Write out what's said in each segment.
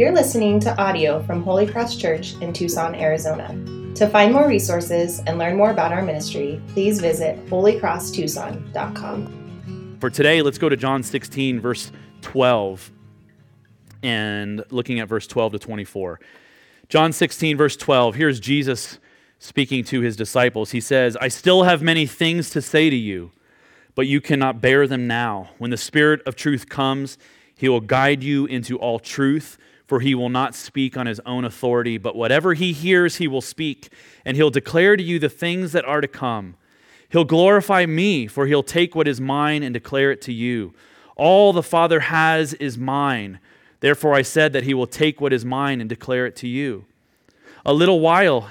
You're listening to audio from Holy Cross Church in Tucson, Arizona. To find more resources and learn more about our ministry, please visit HolyCrossTucson.com. For today, let's go to John 16, verse 12, and looking at verse 12 to 24. John 16, verse 12, here's Jesus speaking to his disciples. He says, "I still have many things to say to you, but you cannot bear them now. When the Spirit of truth comes, he will guide you into all truth, for he will not speak on his own authority, but whatever he hears, he will speak, and he'll declare to you the things that are to come. He'll glorify me, for he'll take what is mine and declare it to you. All the Father has is mine. Therefore I said that he will take what is mine and declare it to you. A little while,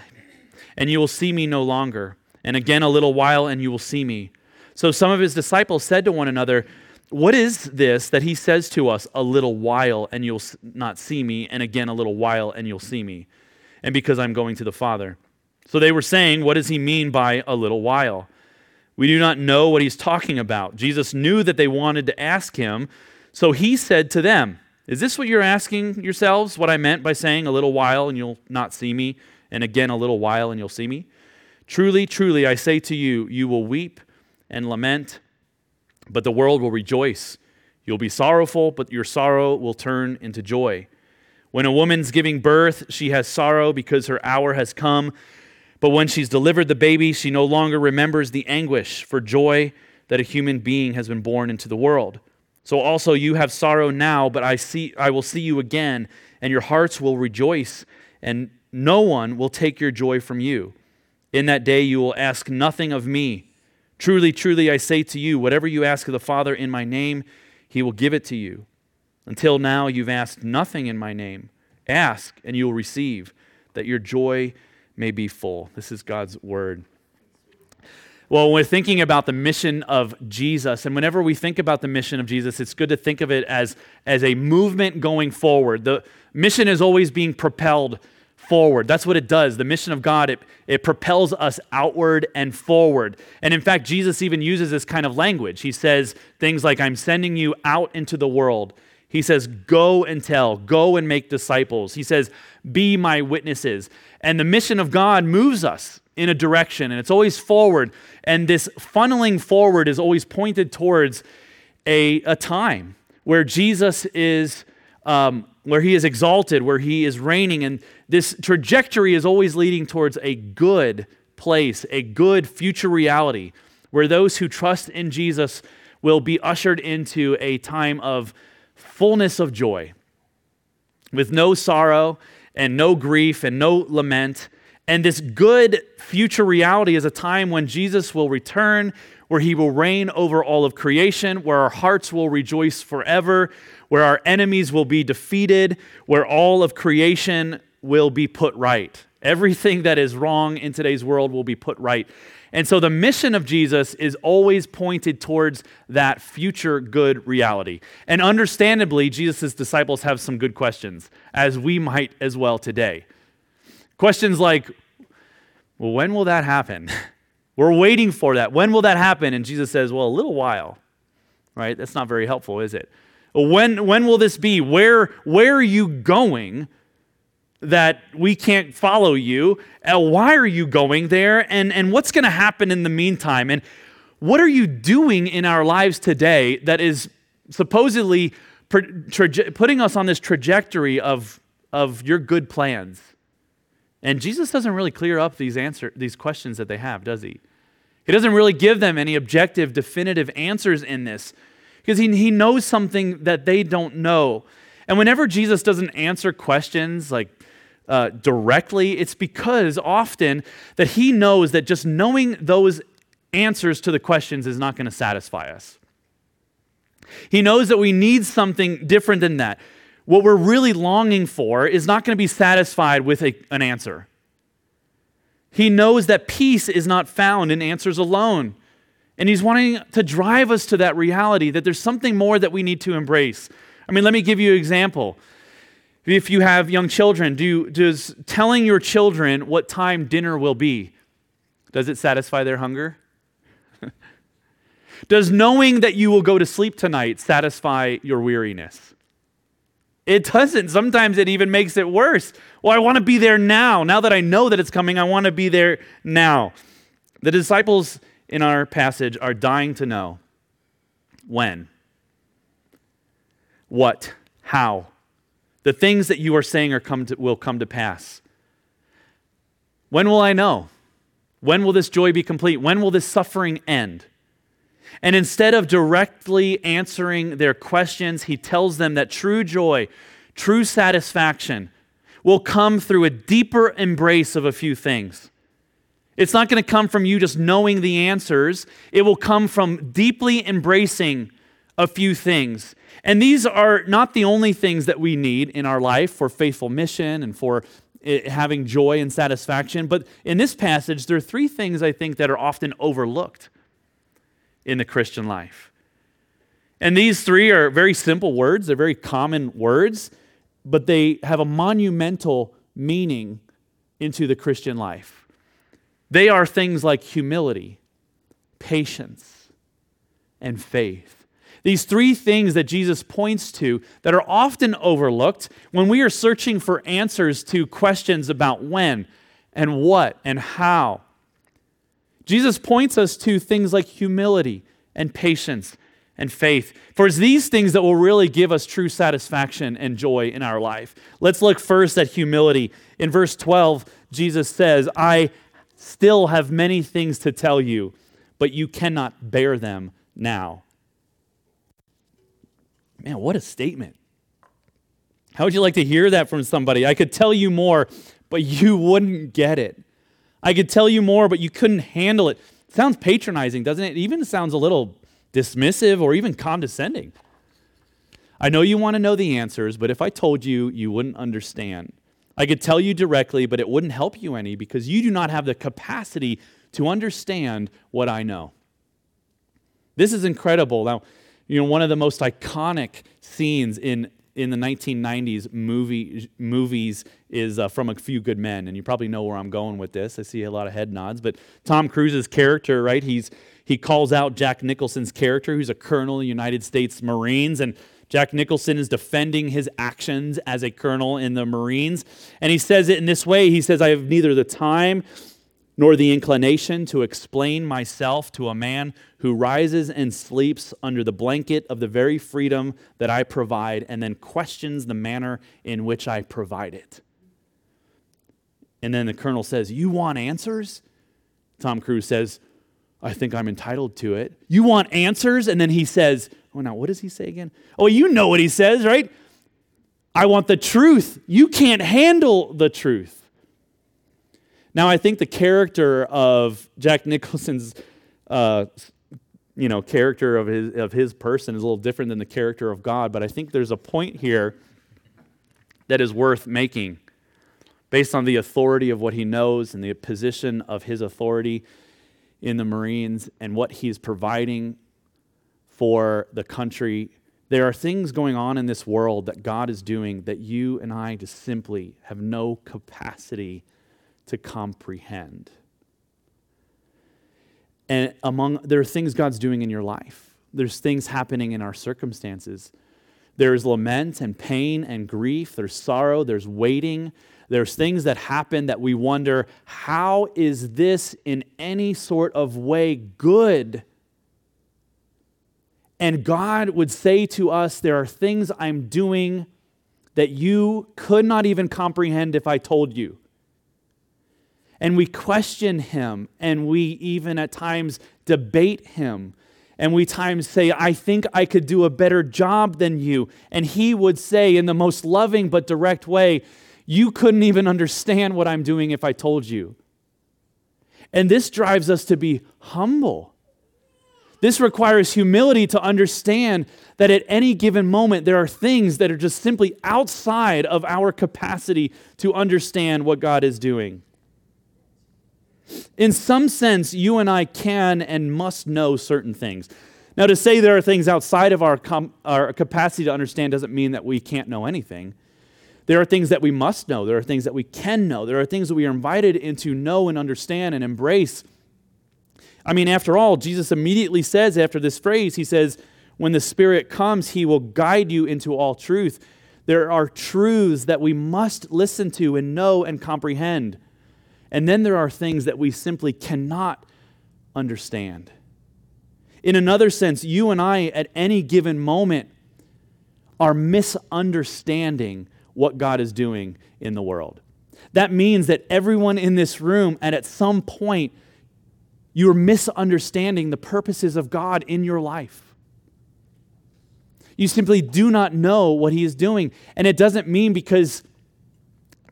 and you will see me no longer. And again a little while, and you will see me." So some of his disciples said to one another, "What is this that he says to us, a little while, and you'll not see me, and again a little while, and you'll see me, and because I'm going to the Father?" So they were saying, "What does he mean by a little while? We do not know what he's talking about." Jesus knew that they wanted to ask him, so he said to them, "Is this what you're asking yourselves, what I meant by saying a little while and you'll not see me, and again a little while and you'll see me? Truly, truly, I say to you, you will weep and lament, but the world will rejoice. You'll be sorrowful, but your sorrow will turn into joy. When a woman's giving birth, she has sorrow because her hour has come, but when she's delivered the baby, she no longer remembers the anguish for joy that a human being has been born into the world. So also you have sorrow now, but I will see you again, and your hearts will rejoice, and no one will take your joy from you. In that day you will ask nothing of me. Truly, truly, I say to you, whatever you ask of the Father in my name, he will give it to you. Until now you've asked nothing in my name. Ask, and you will receive, that your joy may be full." This is God's word. Well, when we're thinking about the mission of Jesus, and whenever we think about the mission of Jesus, it's good to think of it as a movement going forward. The mission is always being propelled forward. That's what it does. The mission of God, it propels us outward and forward. And in fact, Jesus even uses this kind of language. He says things like, "I'm sending you out into the world." He says, "Go and tell, go and make disciples." He says, "Be my witnesses." And the mission of God moves us in a direction, and it's always forward, and this funneling forward is always pointed towards a time where Jesus is, where he is exalted, where he is reigning, and this trajectory is always leading towards a good place, a good future reality, where those who trust in Jesus will be ushered into a time of fullness of joy, with no sorrow and no grief and no lament. And this good future reality is a time when Jesus will return, where he will reign over all of creation, where our hearts will rejoice forever, where our enemies will be defeated, where all of creation will be put right. Everything that is wrong in today's world will be put right. And so the mission of Jesus is always pointed towards that future good reality. And understandably, Jesus' disciples have some good questions, as we might as well today. Questions like, "Well, when will that happen? We're waiting for that. When will that happen?" And Jesus says, "Well, a little while." Right? That's not very helpful, is it? When will this be? Where are you going that we can't follow you? And why are you going there? And what's going to happen in the meantime? And what are you doing in our lives today that is supposedly putting us on this trajectory of your good plans? And Jesus doesn't really clear up these questions that they have, does he? He doesn't really give them any objective, definitive answers in this, because he knows something that they don't know. And whenever Jesus doesn't answer questions like directly, it's because often that he knows that just knowing those answers to the questions is not going to satisfy us. He knows that we need something different than that. What we're really longing for is not going to be satisfied with an answer. He knows that peace is not found in answers alone. And he's wanting to drive us to that reality, that there's something more that we need to embrace. I mean, let me give you an example. If you have young children, does telling your children what time dinner will be, does it satisfy their hunger? Does knowing that you will go to sleep tonight satisfy your weariness? It doesn't. Sometimes it even makes it worse. Well, I want to be there now. Now that I know that it's coming, I want to be there now. The disciples in our passage are dying to know when, what, how. The things that you are saying will come to pass. When will I know? When will this joy be complete? When will this suffering end? And instead of directly answering their questions, he tells them that true joy, true satisfaction will come through a deeper embrace of a few things. It's not going to come from you just knowing the answers. It will come from deeply embracing a few things. And these are not the only things that we need in our life for faithful mission and for having joy and satisfaction. But in this passage, there are three things I think that are often overlooked in the Christian life. And these three are very simple words. They're very common words, but they have a monumental meaning into the Christian life. They are things like humility, patience, and faith. These three things that Jesus points to that are often overlooked when we are searching for answers to questions about when and what and how. Jesus points us to things like humility and patience and faith, for it's these things that will really give us true satisfaction and joy in our life. Let's look first at humility. In verse 12, Jesus says, I still have many things to tell you, but you cannot bear them now. Man, what a statement. How would you like to hear that from somebody? I could tell you more, but you wouldn't get it. I could tell you more, but you couldn't handle it. It sounds patronizing, doesn't it? It even sounds a little dismissive or even condescending. I know you want to know the answers, but if I told you, you wouldn't understand. I could tell you directly, but it wouldn't help you any because you do not have the capacity to understand what I know. This is incredible. Now, you know, one of the most iconic scenes in the 1990s movies is from A Few Good Men, and you probably know where I'm going with this. I see a lot of head nods, but Tom Cruise's character, right? He calls out Jack Nicholson's character, who's a colonel in the United States Marines, and Jack Nicholson is defending his actions as a colonel in the Marines, and he says it in this way. He says, I have neither the time nor the inclination to explain myself to a man who rises and sleeps under the blanket of the very freedom that I provide and then questions the manner in which I provide it. And then the colonel says, you want answers? Tom Cruise says, I think I'm entitled to it. You want answers? And then he says, oh, now what does he say again? Oh, you know what he says, right? I want the truth. You can't handle the truth. Now, I think the character of Jack Nicholson's, character of his person is a little different than the character of God, but I think there's a point here that is worth making based on the authority of what he knows and the position of his authority in the Marines and what he's providing for the country. There are things going on in this world that God is doing that you and I just simply have no capacity to comprehend. And there are things God's doing in your life. There's things happening in our circumstances. There's lament and pain and grief. There's sorrow. There's waiting. There's things that happen that we wonder, how is this in any sort of way good? And God would say to us, there are things I'm doing that you could not even comprehend if I told you. And we question him, and we even at times debate him, and we times say, I think I could do a better job than you. And he would say in the most loving but direct way, you couldn't even understand what I'm doing if I told you. And this drives us to be humble. This requires humility to understand that at any given moment, there are things that are just simply outside of our capacity to understand what God is doing. In some sense, you and I can and must know certain things. Now, to say there are things outside of our capacity to understand doesn't mean that we can't know anything. There are things that we must know. There are things that we can know. There are things that we are invited into know and understand and embrace. I mean, after all, Jesus immediately says after this phrase, he says, when the Spirit comes, he will guide you into all truth. There are truths that we must listen to and know and comprehend. And then there are things that we simply cannot understand. In another sense, you and I at any given moment are misunderstanding what God is doing in the world. That means that everyone in this room, and at some point, you're misunderstanding the purposes of God in your life. You simply do not know what He is doing. And it doesn't mean because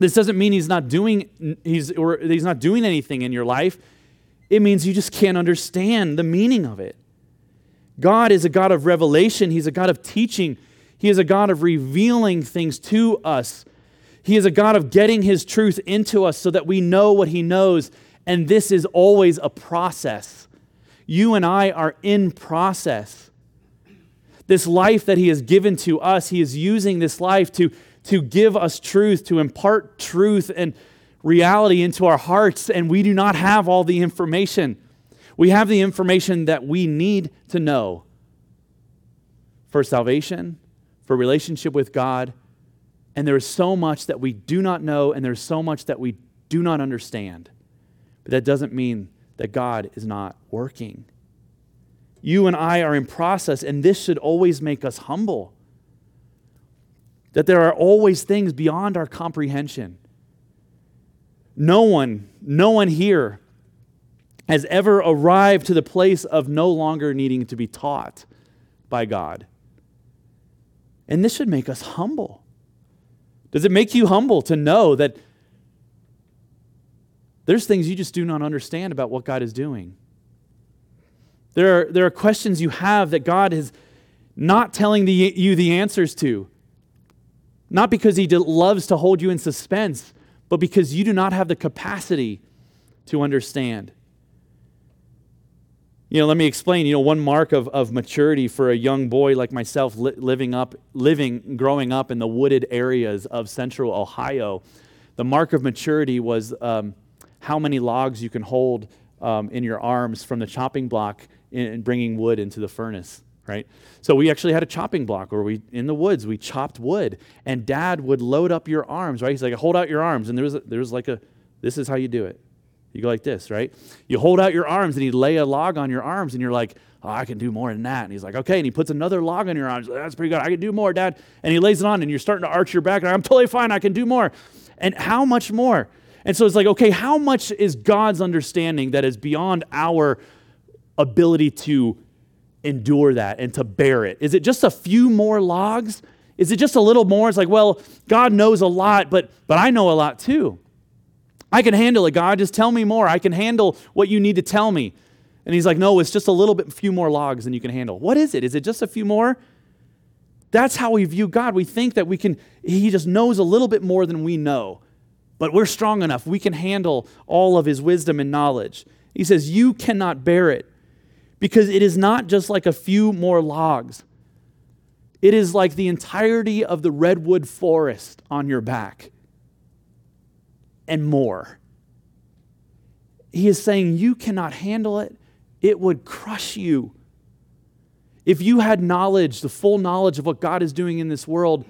this doesn't mean He's not doing anything in your life. It means you just can't understand the meaning of it. God is a God of revelation. He's a God of teaching. He is a God of revealing things to us. He is a God of getting His truth into us so that we know what He knows. And this is always a process. You and I are in process. This life that He has given to us, He is using this life to give us truth, to impart truth and reality into our hearts, and we do not have all the information. We have the information that we need to know for salvation, for relationship with God, and there is so much that we do not know, and there is so much that we do not understand. But that doesn't mean that God is not working. You and I are in process, and this should always make us humble. That there are always things beyond our comprehension. No one here has ever arrived to the place of no longer needing to be taught by God. And this should make us humble. Does it make you humble to know that there's things you just do not understand about what God is doing? There are questions you have that God is not telling you the answers to. Not because He loves to hold you in suspense, but because you do not have the capacity to understand. You know, let me explain. You know, one mark of maturity for a young boy like myself growing up in the wooded areas of central Ohio, the mark of maturity was how many logs you can hold in your arms from the chopping block and bringing wood into the furnace, right? So we actually had a chopping block where we chopped wood, and Dad would load up your arms, right? He's like, hold out your arms, and this is how you do it. You go like this, right? You hold out your arms, and he'd lay a log on your arms, and you're like, oh, I can do more than that. And he's like, okay. And he puts another log on your arms. That's pretty good. I can do more, Dad. And he lays it on, and you're starting to arch your back. And I'm totally fine. I can do more. And how much more? And so it's like, okay, how much is God's understanding that is beyond our ability to endure that and to bear it? Is it just a few more logs? Is it just a little more? It's like, well, God knows a lot, but I know a lot too. I can handle it, God. Just tell me more. I can handle what you need to tell me. And He's like, no, it's just few more logs than you can handle. What is it? Is it just a few more? That's how we view God. We think that He just knows a little bit more than we know. But we're strong enough. We can handle all of His wisdom and knowledge. He says, you cannot bear it because it is not just like a few more logs. It is like the entirety of the redwood forest on your back. And more. He is saying you cannot handle it. It would crush you. If you had knowledge, the full knowledge of what God is doing in this world,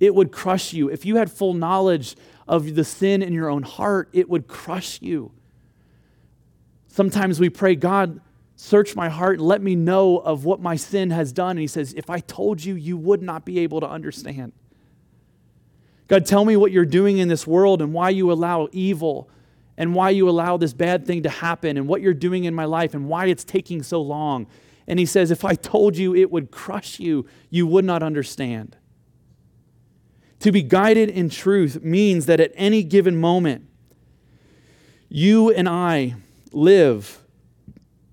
it would crush you. If you had full knowledge of the sin in your own heart, it would crush you. Sometimes we pray, God, search my heart and let me know of what my sin has done. And He says, if I told you, you would not be able to understand. God, tell me what you're doing in this world and why you allow evil and why you allow this bad thing to happen and what you're doing in my life and why it's taking so long. And He says, if I told you, it would crush you. You would not understand. To be guided in truth means that at any given moment, you and I live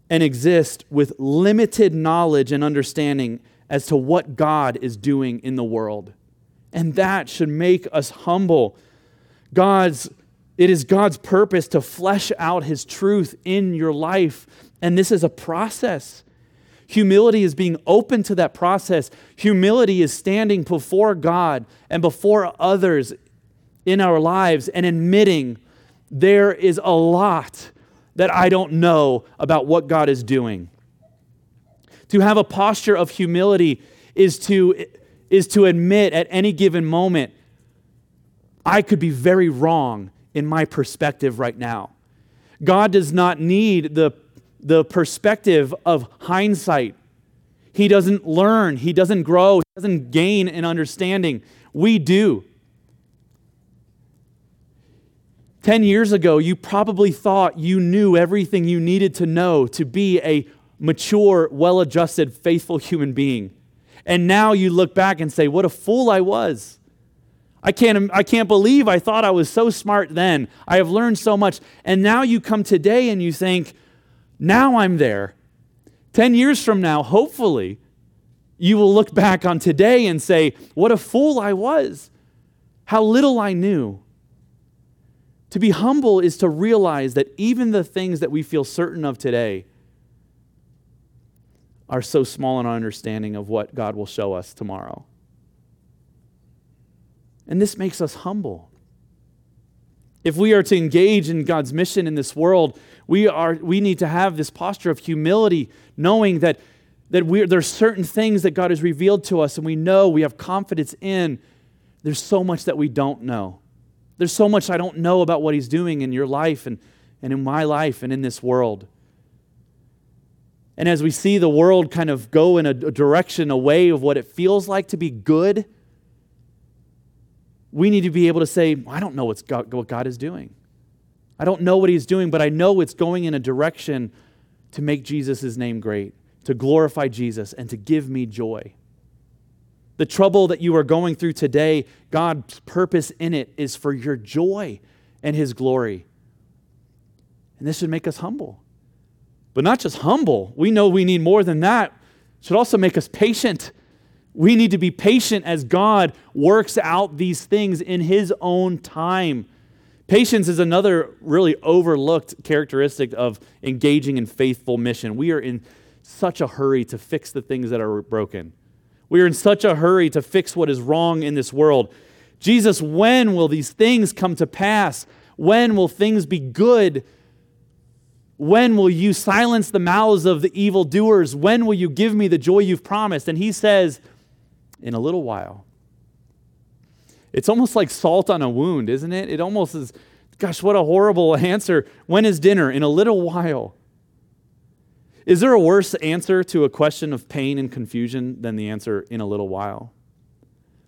and exist with limited knowledge and understanding as to what God is doing in the world. And that should make us humble. It is God's purpose to flesh out His truth in your life. And this is a process. Humility is being open to that process. Humility is standing before God and before others in our lives and admitting there is a lot that I don't know about what God is doing. To have a posture of humility is to is to admit at any given moment, I could be very wrong in my perspective right now. God does not need the perspective of hindsight. He doesn't learn. He doesn't grow. He doesn't gain in understanding. We do. 10 years ago, you probably thought you knew everything you needed to know to be a mature, well-adjusted, faithful human being. And now you look back and say, what a fool I was. I can't believe I thought I was so smart then. I have learned so much. And now you come today and you think, now I'm there. 10 years from now, hopefully, you will look back on today and say, what a fool I was. How little I knew. To be humble is to realize that even the things that we feel certain of today are so small in our understanding of what God will show us tomorrow. And this makes us humble. If we are to engage in God's mission in this world, we need to have this posture of humility, knowing that there are certain things that God has revealed to us and we know, we have confidence in. There's so much that we don't know. There's so much I don't know about what He's doing in your life and in my life and in this world. And as we see the world kind of go in a direction away of what it feels like to be good, we need to be able to say, I don't know what God is doing. I don't know what He's doing, but I know it's going in a direction to make Jesus' name great, to glorify Jesus, and to give me joy. The trouble that you are going through today, God's purpose in it is for your joy and His glory. And this should make us humble. But not just humble. We know we need more than that. It should also make us patient. We need to be patient as God works out these things in His own time. Patience is another really overlooked characteristic of engaging in faithful mission. We are in such a hurry to fix the things that are broken. We are in such a hurry to fix what is wrong in this world. Jesus, when will these things come to pass? When will things be good? When will you silence the mouths of the evildoers? When will you give me the joy you've promised? And He says, in a little while. It's almost like salt on a wound, isn't it? It almost is, gosh, what a horrible answer. When is dinner? In a little while. Is there a worse answer to a question of pain and confusion than the answer, in a little while?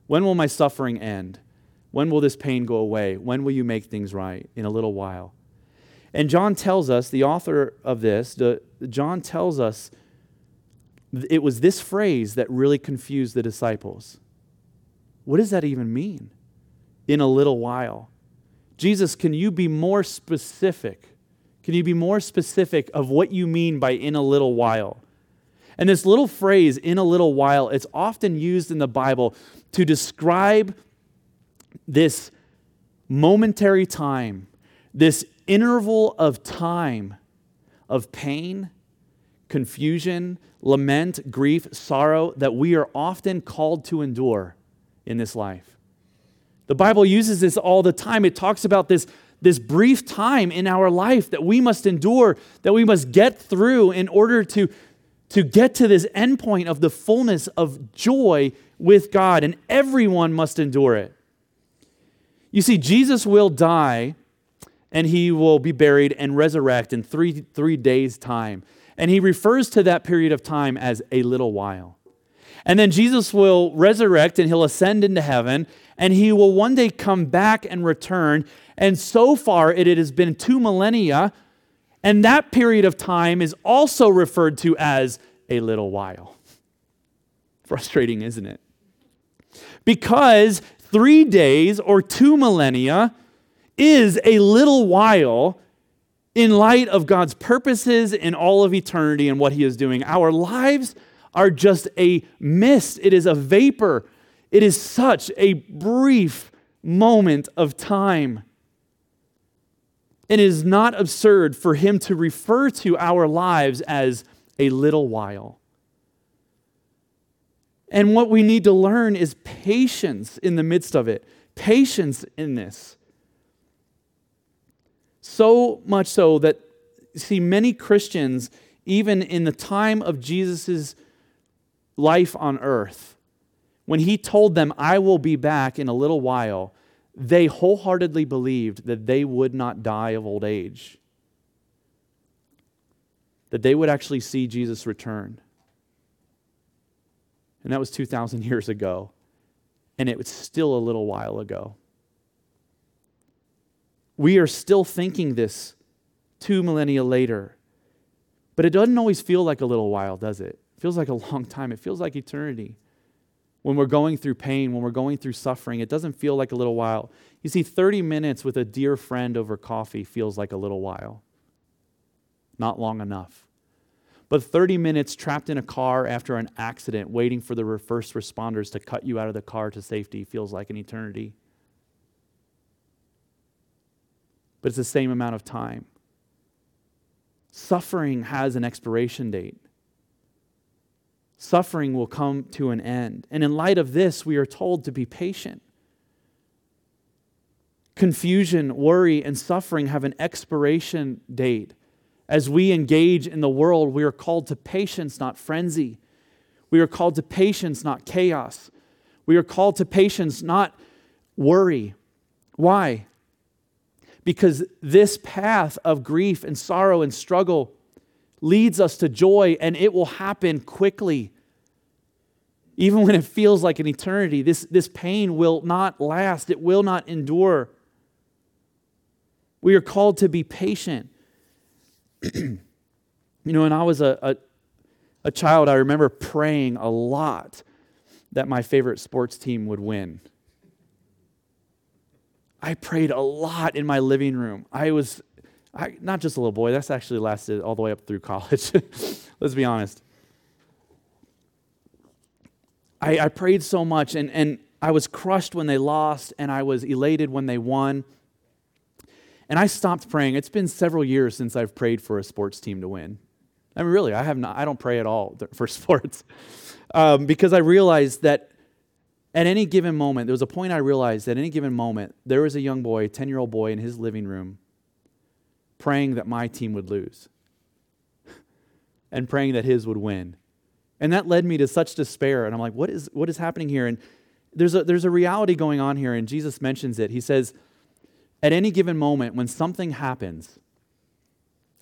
When will my suffering end? When will this pain go away? When will you make things right? In a little while. And John tells us, the author of this, John tells us, it was this phrase that really confused the disciples. What does that even mean? In a little while. Jesus, can you be more specific? Can you be more specific of what you mean by in a little while? And this little phrase, in a little while, it's often used in the Bible to describe this momentary time, this interval of time of pain, confusion, lament, grief, sorrow that we are often called to endure in this life. The Bible uses this all the time. It talks about this brief time in our life that we must endure, that we must get through in order to get to this end point of the fullness of joy with God, and everyone must endure it. You see, Jesus will die and He will be buried and resurrect in three days' time. And He refers to that period of time as a little while. And then Jesus will resurrect and He'll ascend into heaven, and He will one day come back and return. And so far it has been 2 millennia, and that period of time is also referred to as a little while. Frustrating, isn't it? Because 3 days or 2 millennia is a little while in light of God's purposes in all of eternity and what He is doing. Our lives are just a mist. It is a vapor. It is such a brief moment of time. It is not absurd for Him to refer to our lives as a little while. And what we need to learn is patience in the midst of it. Patience in this. So much so that, see, many Christians, even in the time of Jesus' life on earth, When he told them, "I will be back in a little while," they wholeheartedly believed that they would not die of old age, that they would actually see Jesus return. And that was 2,000 years ago, and it was still a little while ago. We are still thinking this 2 millennia later, but it doesn't always feel like a little while, does it? It feels like a long time. It feels like eternity. When we're going through pain, when we're going through suffering, it doesn't feel like a little while. You see, 30 minutes with a dear friend over coffee feels like a little while. Not long enough. But 30 minutes trapped in a car after an accident, waiting for the first responders to cut you out of the car to safety, feels like an eternity. But it's the same amount of time. Suffering has an expiration date. Suffering will come to an end. And in light of this, we are told to be patient. Confusion, worry, and suffering have an expiration date. As we engage in the world, we are called to patience, not frenzy. We are called to patience, not chaos. We are called to patience, not worry. Why? Because this path of grief and sorrow and struggle leads us to joy, and it will happen quickly. Even when it feels like an eternity, this pain will not last. It will not endure. We are called to be patient. You know, when I was a child, I remember praying a lot that my favorite sports team would win. I prayed a lot in my living room. I was not just a little boy. That's actually lasted all the way up through college. Let's be honest. I prayed so much, and I was crushed when they lost, and I was elated when they won. And I stopped praying. It's been several years since I've prayed for a sports team to win. I mean, really, I have not. I don't pray at all for sports because I realized that at any given moment, there was a point I realized at any given moment, there was a young boy, a 10-year-old boy in his living room praying that my team would lose and praying that his would win. And that led me to such despair. And I'm like, what is happening here? And there's a reality going on here, and Jesus mentions it. He says, at any given moment when something happens,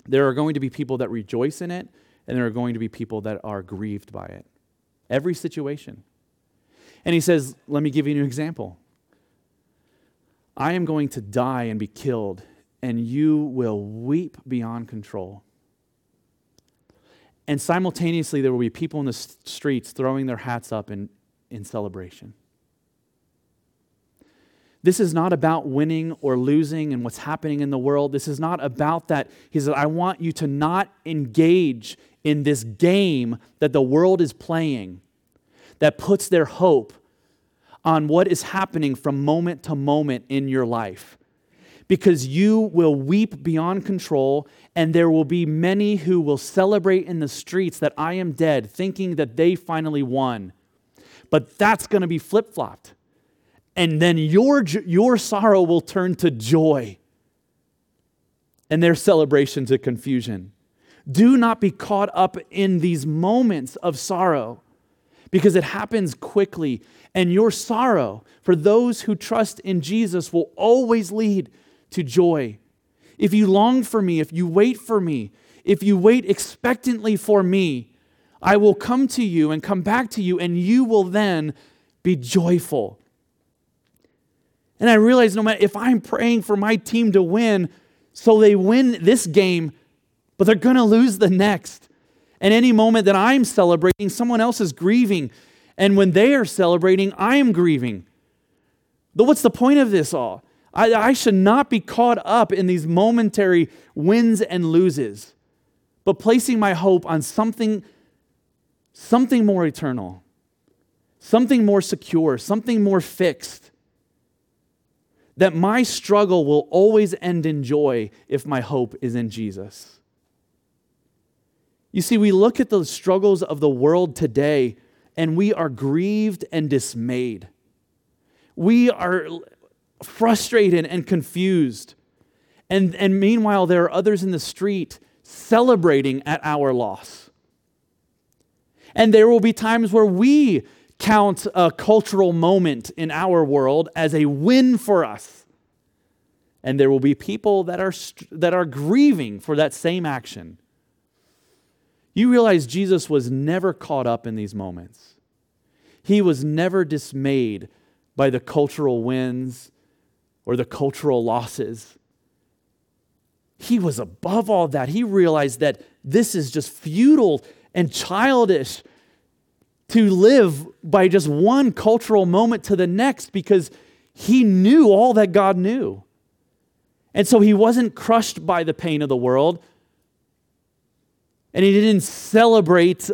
there are going to be people that rejoice in it, and there are going to be people that are grieved by it. Every situation. And he says, let me give you an example. I am going to die and be killed, and you will weep beyond control. And simultaneously, there will be people in the streets throwing their hats up in celebration. This is not about winning or losing and what's happening in the world. This is not about that. He says, I want you to not engage in this game that the world is playing, that puts their hope on what is happening from moment to moment in your life. Because you will weep beyond control, and there will be many who will celebrate in the streets that I am dead, thinking that they finally won. But that's going to be flip-flopped. And then your sorrow will turn to joy, and their celebration to confusion. Do not be caught up in these moments of sorrow, because it happens quickly, and your sorrow for those who trust in Jesus will always lead to joy. If you long for me, if you wait for me, if you wait expectantly for me, I will come to you and come back to you, and you will then be joyful. And I realize, no matter if I'm praying for my team to win, so they win this game, but they're going to lose the next. And any moment that I'm celebrating, someone else is grieving. And when they are celebrating, I am grieving. But what's the point of this all? I should not be caught up in these momentary wins and loses, but placing my hope on something more eternal, something more secure, something more fixed, that my struggle will always end in joy if my hope is in Jesus. You see, we look at the struggles of the world today, and we are grieved and dismayed. We are frustrated and confused. And meanwhile, there are others in the street celebrating at our loss. And there will be times where we count a cultural moment in our world as a win for us. And there will be people that are grieving for that same action. You realize Jesus was never caught up in these moments. He was never dismayed by the cultural wins or the cultural losses. He was above all that. He realized that this is just futile and childish to live by just one cultural moment to the next, because he knew all that God knew. And so he wasn't crushed by the pain of the world. And he didn't celebrate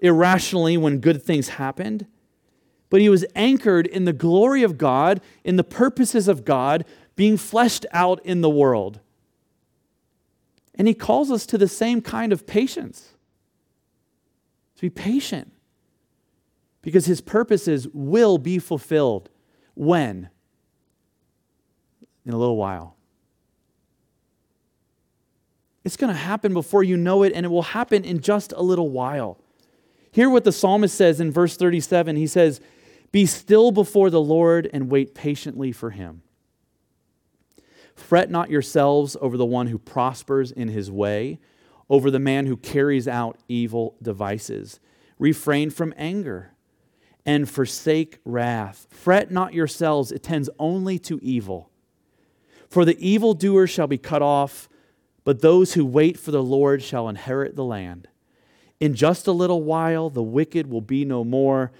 irrationally when good things happened. But he was anchored in the glory of God, in the purposes of God, being fleshed out in the world. And he calls us to the same kind of patience. To be patient. Because his purposes will be fulfilled. When? In a little while. It's going to happen before you know it, and it will happen in just a little while. Hear what the psalmist says in verse 37. He says, "Be still before the Lord and wait patiently for him. Fret not yourselves over the one who prospers in his way, over the man who carries out evil devices. Refrain from anger and forsake wrath. Fret not yourselves, it tends only to evil. For the evildoer shall be cut off, but those who wait for the Lord shall inherit the land. In just a little while, the wicked will be no more.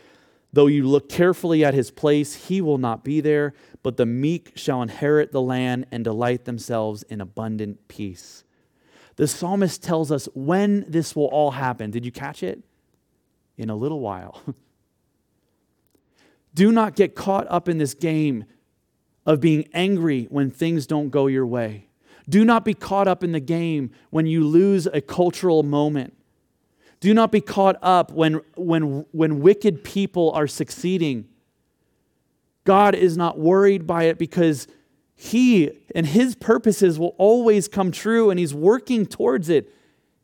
Though you look carefully at his place, he will not be there. But the meek shall inherit the land and delight themselves in abundant peace." The psalmist tells us when this will all happen. Did you catch it? In a little while. Do not get caught up in this game of being angry when things don't go your way. Do not be caught up in the game when you lose a cultural moment. Do not be caught up when wicked people are succeeding. God is not worried by it, because he and his purposes will always come true, and he's working towards it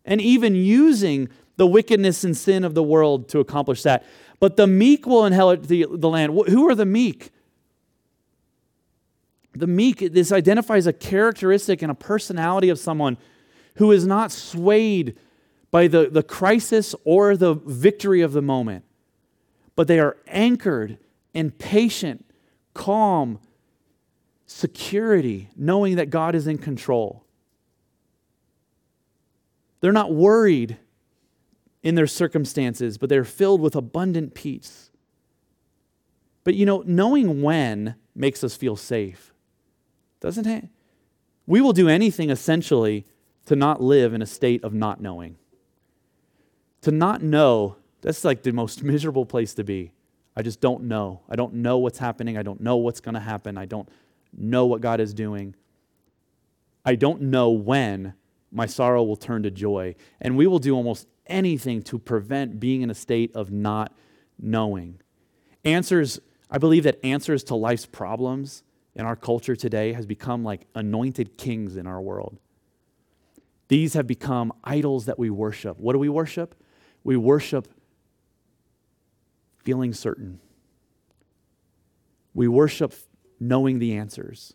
and even using the wickedness and sin of the world to accomplish that. But the meek will inherit the land. Who are the meek? The meek, this identifies a characteristic and a personality of someone who is not swayed by the crisis or the victory of the moment, but they are anchored in patient, calm security, knowing that God is in control. They're not worried in their circumstances, but they're filled with abundant peace. But you know, knowing when makes us feel safe. Doesn't it? We will do anything essentially to not live in a state of not knowing. To not know, that's like the most miserable place to be. I just don't know. I don't know what's happening. I don't know what's going to happen. I don't know what God is doing. I don't know when my sorrow will turn to joy. And we will do almost anything to prevent being in a state of not knowing. Answers, I believe that answers to life's problems in our culture today has become like anointed kings in our world. These have become idols that we worship. What do we worship? We worship feeling certain. We worship knowing the answers.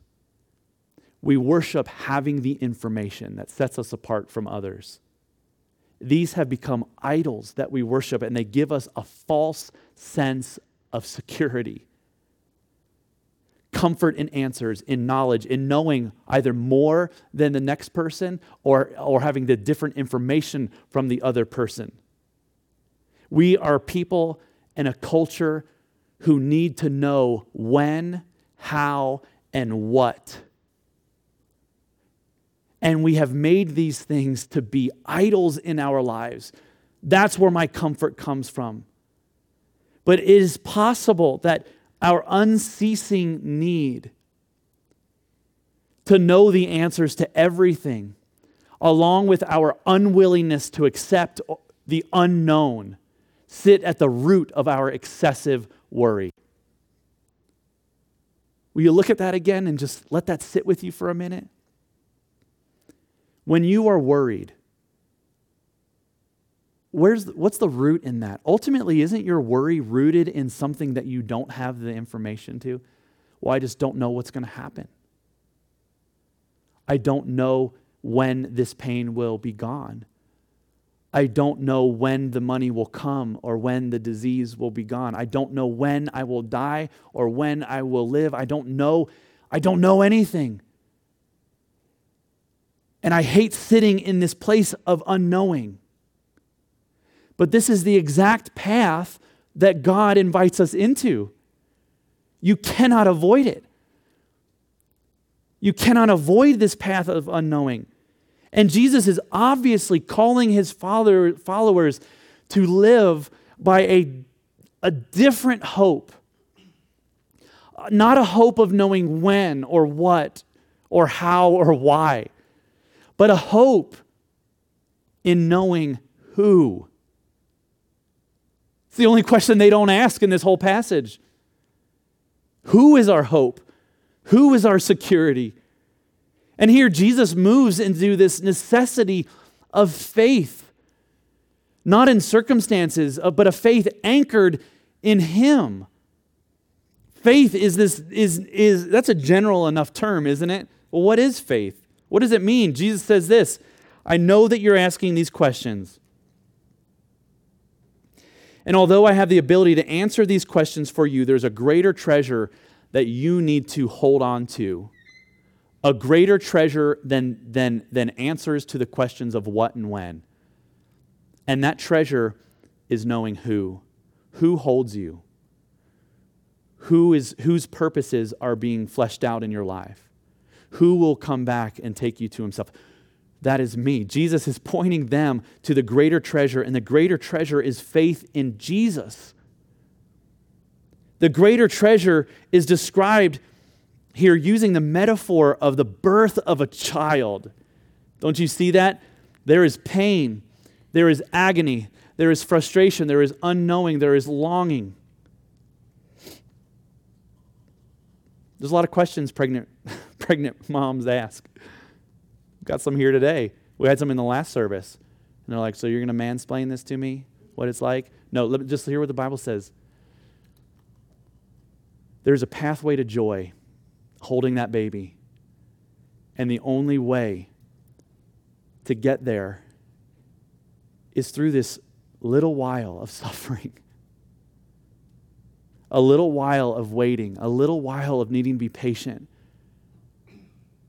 We worship having the information that sets us apart from others. These have become idols that we worship, and they give us a false sense of security. Comfort in answers, in knowledge, in knowing either more than the next person or having the different information from the other person. We are people in a culture who need to know when, how, and what. And we have made these things to be idols in our lives. That's where my comfort comes from. But it is possible that our unceasing need to know the answers to everything, along with our unwillingness to accept the unknown, sit at the root of our excessive worry. Will you look at that again and just let that sit with you for a minute? When you are worried, what's the root in that? Ultimately, isn't your worry rooted in something that you don't have the information to? Well, I just don't know what's going to happen. I don't know when this pain will be gone. I don't know when the money will come or when the disease will be gone. I don't know when I will die or when I will live. I don't know anything. And I hate sitting in this place of unknowing. But this is the exact path that God invites us into. You cannot avoid it. You cannot avoid this path of unknowing. And Jesus is obviously calling his followers to live by a different hope. Not a hope of knowing when or what or how or why, but a hope in knowing who. It's the only question they don't ask in this whole passage. Who is our hope? Who is our security? And here Jesus moves into this necessity of faith, not in circumstances, but a faith anchored in Him. Faith is that's a general enough term, isn't it? Well, what is faith? What does it mean? Jesus says this, I know that you're asking these questions. And although I have the ability to answer these questions for you, there's a greater treasure that you need to hold on to. A greater treasure than answers to the questions of what and when. And that treasure is knowing who. Who holds you? Whose purposes are being fleshed out in your life? Who will come back and take you to himself? That is me. Jesus is pointing them to the greater treasure, and the greater treasure is faith in Jesus. The greater treasure is described here using the metaphor of the birth of a child. Don't you see that? There is pain, there is agony, there is frustration, there is unknowing, there is longing. There's a lot of questions pregnant moms ask. Got some here today. We had some in the last service. And they're like, so you're going to mansplain this to me? What it's like? No, let me just hear what the Bible says. There's a pathway to joy. Holding that baby. And the only way to get there is through this little while of suffering, a little while of waiting, a little while of needing to be patient,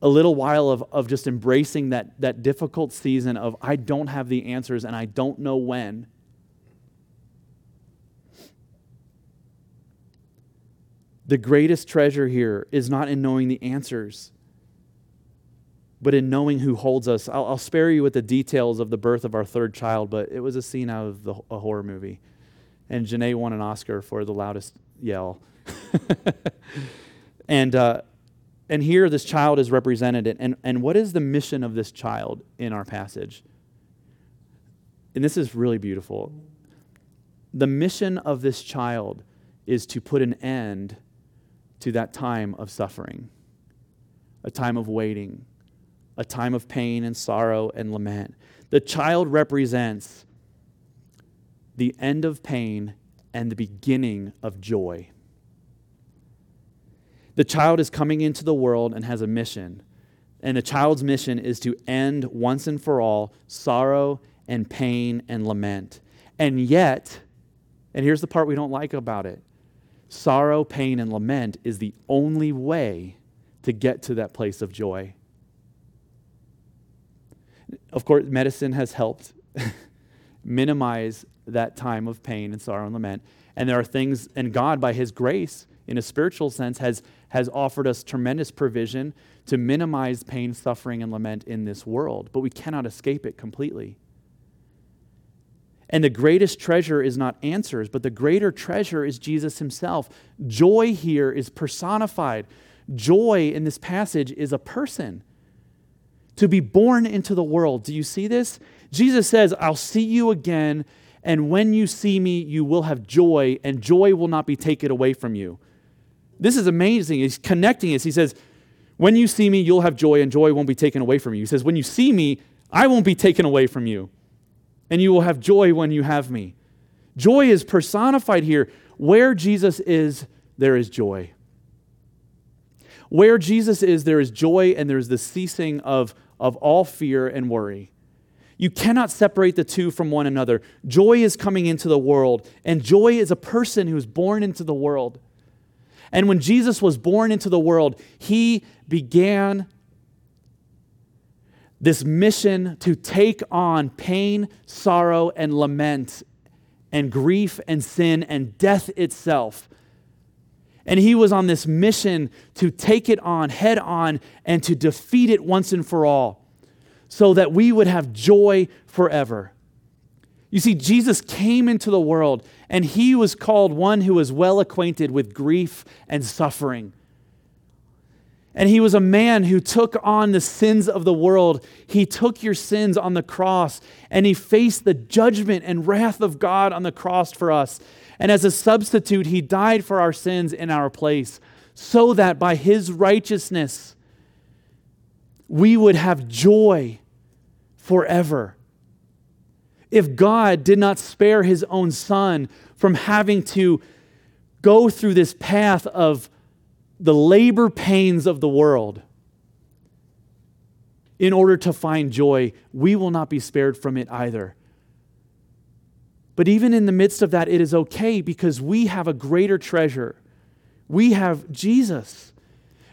a little while of just embracing that difficult season of I don't have the answers and I don't know when. The greatest treasure here is not in knowing the answers, but in knowing who holds us. I'll spare you with the details of the birth of our third child, but it was a scene out of a horror movie. And Janae won an Oscar for the loudest yell. And here this child is represented. And what is the mission of this child in our passage? And this is really beautiful. The mission of this child is to put an end to that time of suffering, a time of waiting, a time of pain and sorrow and lament. The child represents the end of pain and the beginning of joy. The child is coming into the world and has a mission, and the child's mission is to end once and for all sorrow and pain and lament. And yet, and here's the part we don't like about it, sorrow, pain, and lament is the only way to get to that place of joy. Of course, medicine has helped minimize that time of pain and sorrow and lament. And there are things, and God, by His grace, in a spiritual sense, has offered us tremendous provision to minimize pain, suffering, and lament in this world. But we cannot escape it completely. And the greatest treasure is not answers, but the greater treasure is Jesus Himself. Joy here is personified. Joy in this passage is a person. To be born into the world. Do you see this? Jesus says, I'll see you again, and when you see me, you will have joy, and joy will not be taken away from you. This is amazing. He's connecting us. He says, when you see me, you'll have joy, and joy won't be taken away from you. He says, when you see me, I won't be taken away from you. and you will have joy when you have me. Joy is personified here. Where Jesus is, there is joy. Where Jesus is, there is joy, and there is the ceasing of all fear and worry. You cannot separate the two from one another. Joy is coming into the world, and joy is a person who is born into the world. And when Jesus was born into the world, he began this mission to take on pain, sorrow, and lament, and grief, and sin, and death itself. And he was on this mission to take it on, head on, and to defeat it once and for all, so that we would have joy forever. You see, Jesus came into the world, and he was called one who was well acquainted with grief and suffering. And he was a man who took on the sins of the world. He took your sins on the cross, and he faced the judgment and wrath of God on the cross for us. And as a substitute, he died for our sins in our place, so that by his righteousness, we would have joy forever. If God did not spare his own son from having to go through this path of the labor pains of the world in order to find joy, we will not be spared from it either. But even in the midst of that, it is okay, because we have a greater treasure. We have Jesus.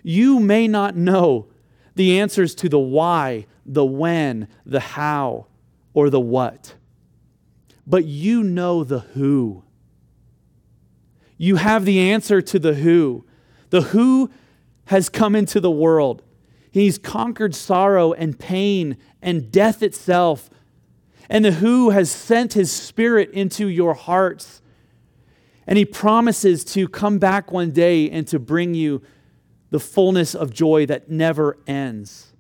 You may not know the answers to the why, the when, the how, or the what, but you know the who. You have the answer to the who. The who has come into the world. He's conquered sorrow and pain and death itself. And the who has sent his spirit into your hearts. And he promises to come back one day and to bring you the fullness of joy that never ends.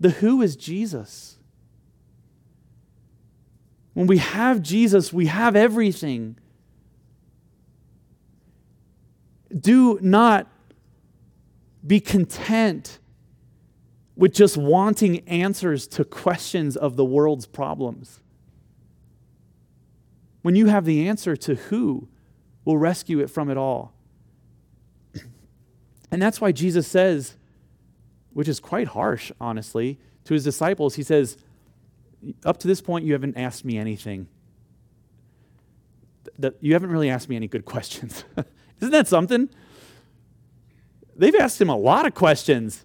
The who is Jesus. When we have Jesus, we have everything. Do not be content with just wanting answers to questions of the world's problems. When you have the answer to who will rescue it from it all. And that's why Jesus says, which is quite harsh, honestly, to his disciples, he says, up to this point, you haven't asked me anything. You haven't really asked me any good questions. Isn't that something? They've asked him a lot of questions.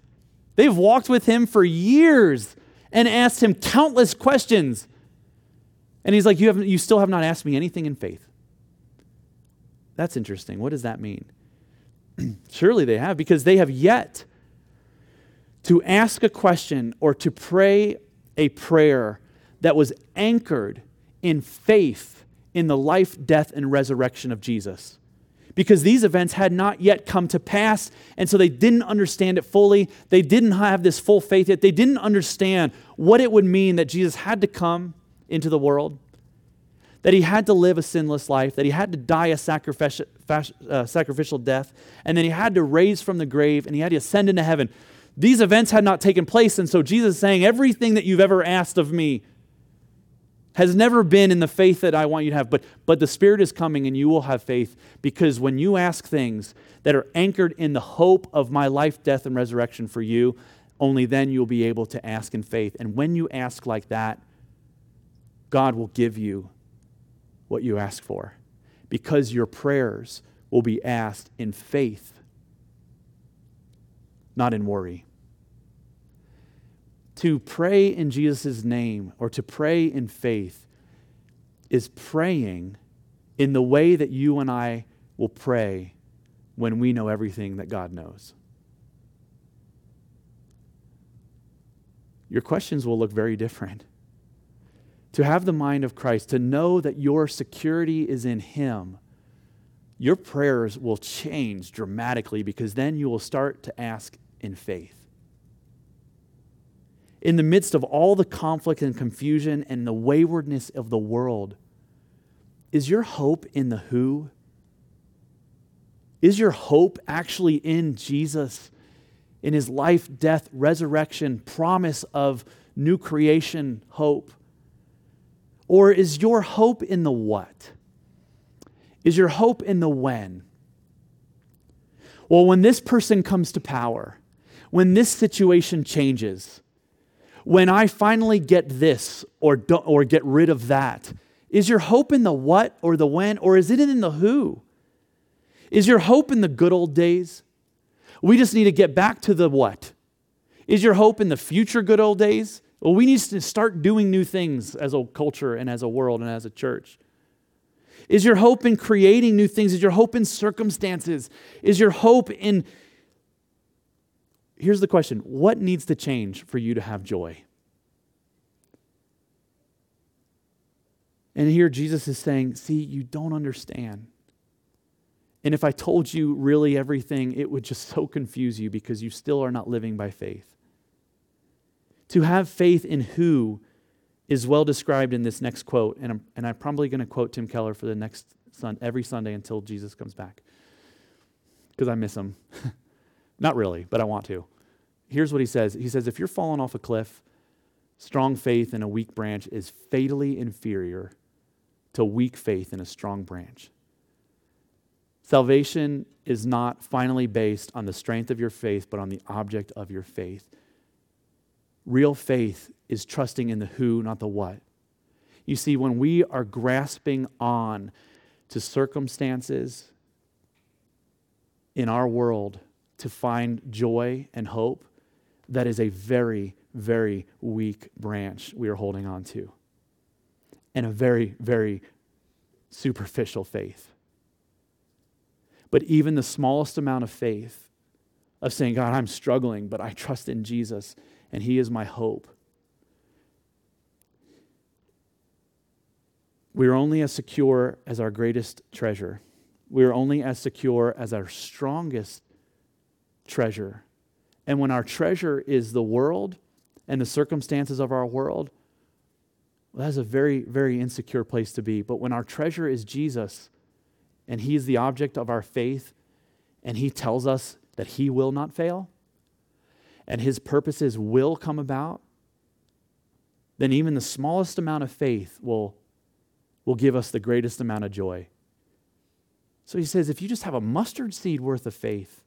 They've walked with him for years and asked him countless questions. And he's like, you still have not asked me anything in faith. That's interesting. What does that mean? Surely they have, because they have yet to ask a question or to pray a prayer that was anchored in faith in the life, death, and resurrection of Jesus. Because these events had not yet come to pass, and so they didn't understand it fully. They didn't have this full faith yet. They didn't understand what it would mean that Jesus had to come into the world, that he had to live a sinless life, that he had to die a sacrificial death, and then he had to rise from the grave, and he had to ascend into heaven. These events had not taken place, and so Jesus is saying, everything that you've ever asked of me has never been in the faith that I want you to have, but the Spirit is coming and you will have faith, because when you ask things that are anchored in the hope of my life, death, and resurrection for you, only then you'll be able to ask in faith. And when you ask like that, God will give you what you ask for, because your prayers will be asked in faith, not in worry. To pray in Jesus' name or to pray in faith is praying in the way that you and I will pray when we know everything that God knows. Your questions will look very different. To have the mind of Christ, to know that your security is in Him, your prayers will change dramatically, because then you will start to ask in faith. In the midst of all the conflict and confusion and the waywardness of the world, is your hope in the who? Is your hope actually in Jesus, in his life, death, resurrection, promise of new creation hope? Or is your hope in the what? Is your hope in the when? Well, when this person comes to power, when this situation changes, when I finally get this or get rid of that, is your hope in the what or the when, or is it in the who? Is your hope in the good old days? We just need to get back to the what. Is your hope in the future good old days? Well, we need to start doing new things as a culture and as a world and as a church. Is your hope in creating new things? Is your hope in circumstances? Is your hope in... Here's the question. What needs to change for you to have joy? And here Jesus is saying, see, you don't understand. And if I told you really everything, it would just so confuse you because you still are not living by faith. To have faith in who is well described in this next quote, and I'm probably going to quote Tim Keller for the next every Sunday until Jesus comes back, because I miss him. Not really, but I want to. Here's what he says. He says, if you're falling off a cliff, strong faith in a weak branch is fatally inferior to weak faith in a strong branch. Salvation is not finally based on the strength of your faith, but on the object of your faith. Real faith is trusting in the who, not the what. You see, when we are grasping on to circumstances in our world to find joy and hope, that is a very, very weak branch we are holding on to, and a very, very superficial faith. But even the smallest amount of faith of saying, God, I'm struggling, but I trust in Jesus and He is my hope. We are only as secure as our greatest treasure. We are only as secure as our strongest treasure. And when our treasure is the world and the circumstances of our world, well, that's a very, very insecure place to be. But when our treasure is Jesus and He is the object of our faith and He tells us that He will not fail and His purposes will come about, then even the smallest amount of faith will give us the greatest amount of joy. So he says, if you just have a mustard seed worth of faith,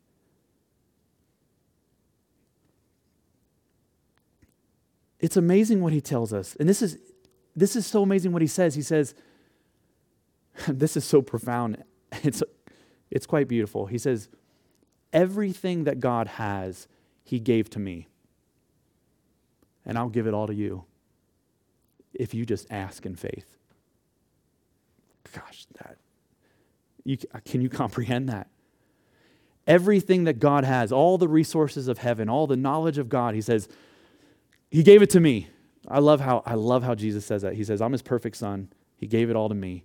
it's amazing what he tells us. And this is so amazing what he says. He says, this is so profound. It's quite beautiful. He says, everything that God has, He gave to me. And I'll give it all to you if you just ask in faith. Gosh, can you comprehend that? Everything that God has, all the resources of heaven, all the knowledge of God, He says, He gave it to me. I love how Jesus says that. He says, I'm His perfect son. He gave it all to me.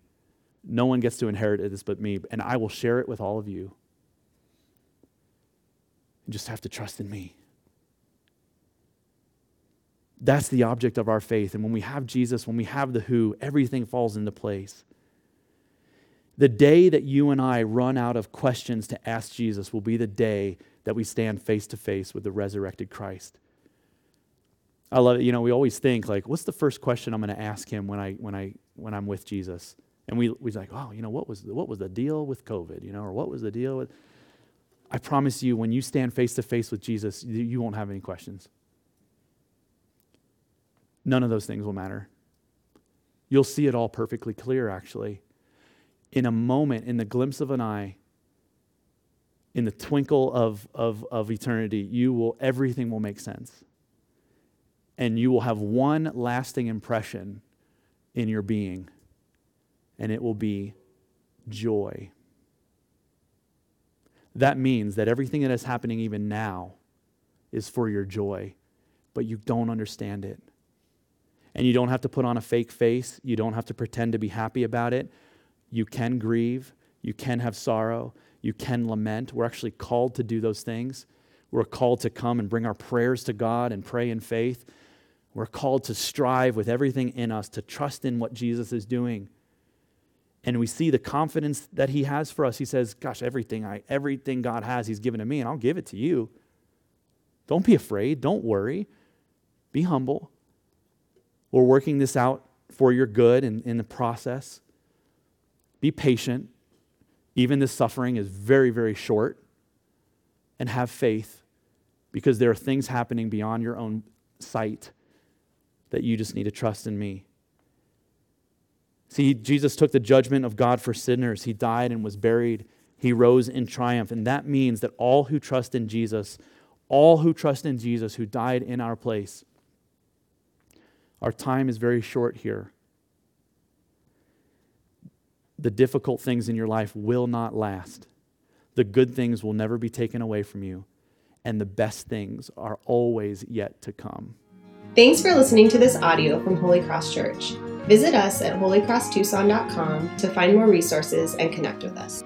No one gets to inherit this but me, and I will share it with all of you. You just have to trust in me. That's the object of our faith. And when we have Jesus, when we have the who, everything falls into place. The day that you and I run out of questions to ask Jesus will be the day that we stand face to face with the resurrected Christ. I love it. You know, we always think like, what's the first question I'm going to ask Him when I'm with Jesus? And we're like, oh, you know, what was the deal with COVID? You know, or what was the deal with? I promise you, when you stand face to face with Jesus, you won't have any questions. None of those things will matter. You'll see it all perfectly clear, actually. In a moment, in the glimpse of an eye, in the twinkle of eternity, everything will make sense. And you will have one lasting impression in your being, and it will be joy. That means that everything that is happening even now is for your joy, but you don't understand it. And you don't have to put on a fake face. You don't have to pretend to be happy about it. You can grieve. You can have sorrow. You can lament. We're actually called to do those things. We're called to come and bring our prayers to God and pray in faith. We're called to strive with everything in us to trust in what Jesus is doing. And we see the confidence that He has for us. He says, gosh, everything God has, He's given to me, and I'll give it to you. Don't be afraid. Don't worry. Be humble. We're working this out for your good and in the process. Be patient. Even this suffering is very, very short. And have faith, because there are things happening beyond your own sight that you just need to trust in me. See, Jesus took the judgment of God for sinners. He died and was buried. He rose in triumph. And that means that all who trust in Jesus who died in our place, our time is very short here. The difficult things in your life will not last. The good things will never be taken away from you. And the best things are always yet to come. Thanks for listening to this audio from Holy Cross Church. Visit us at HolyCrossTucson.com to find more resources and connect with us.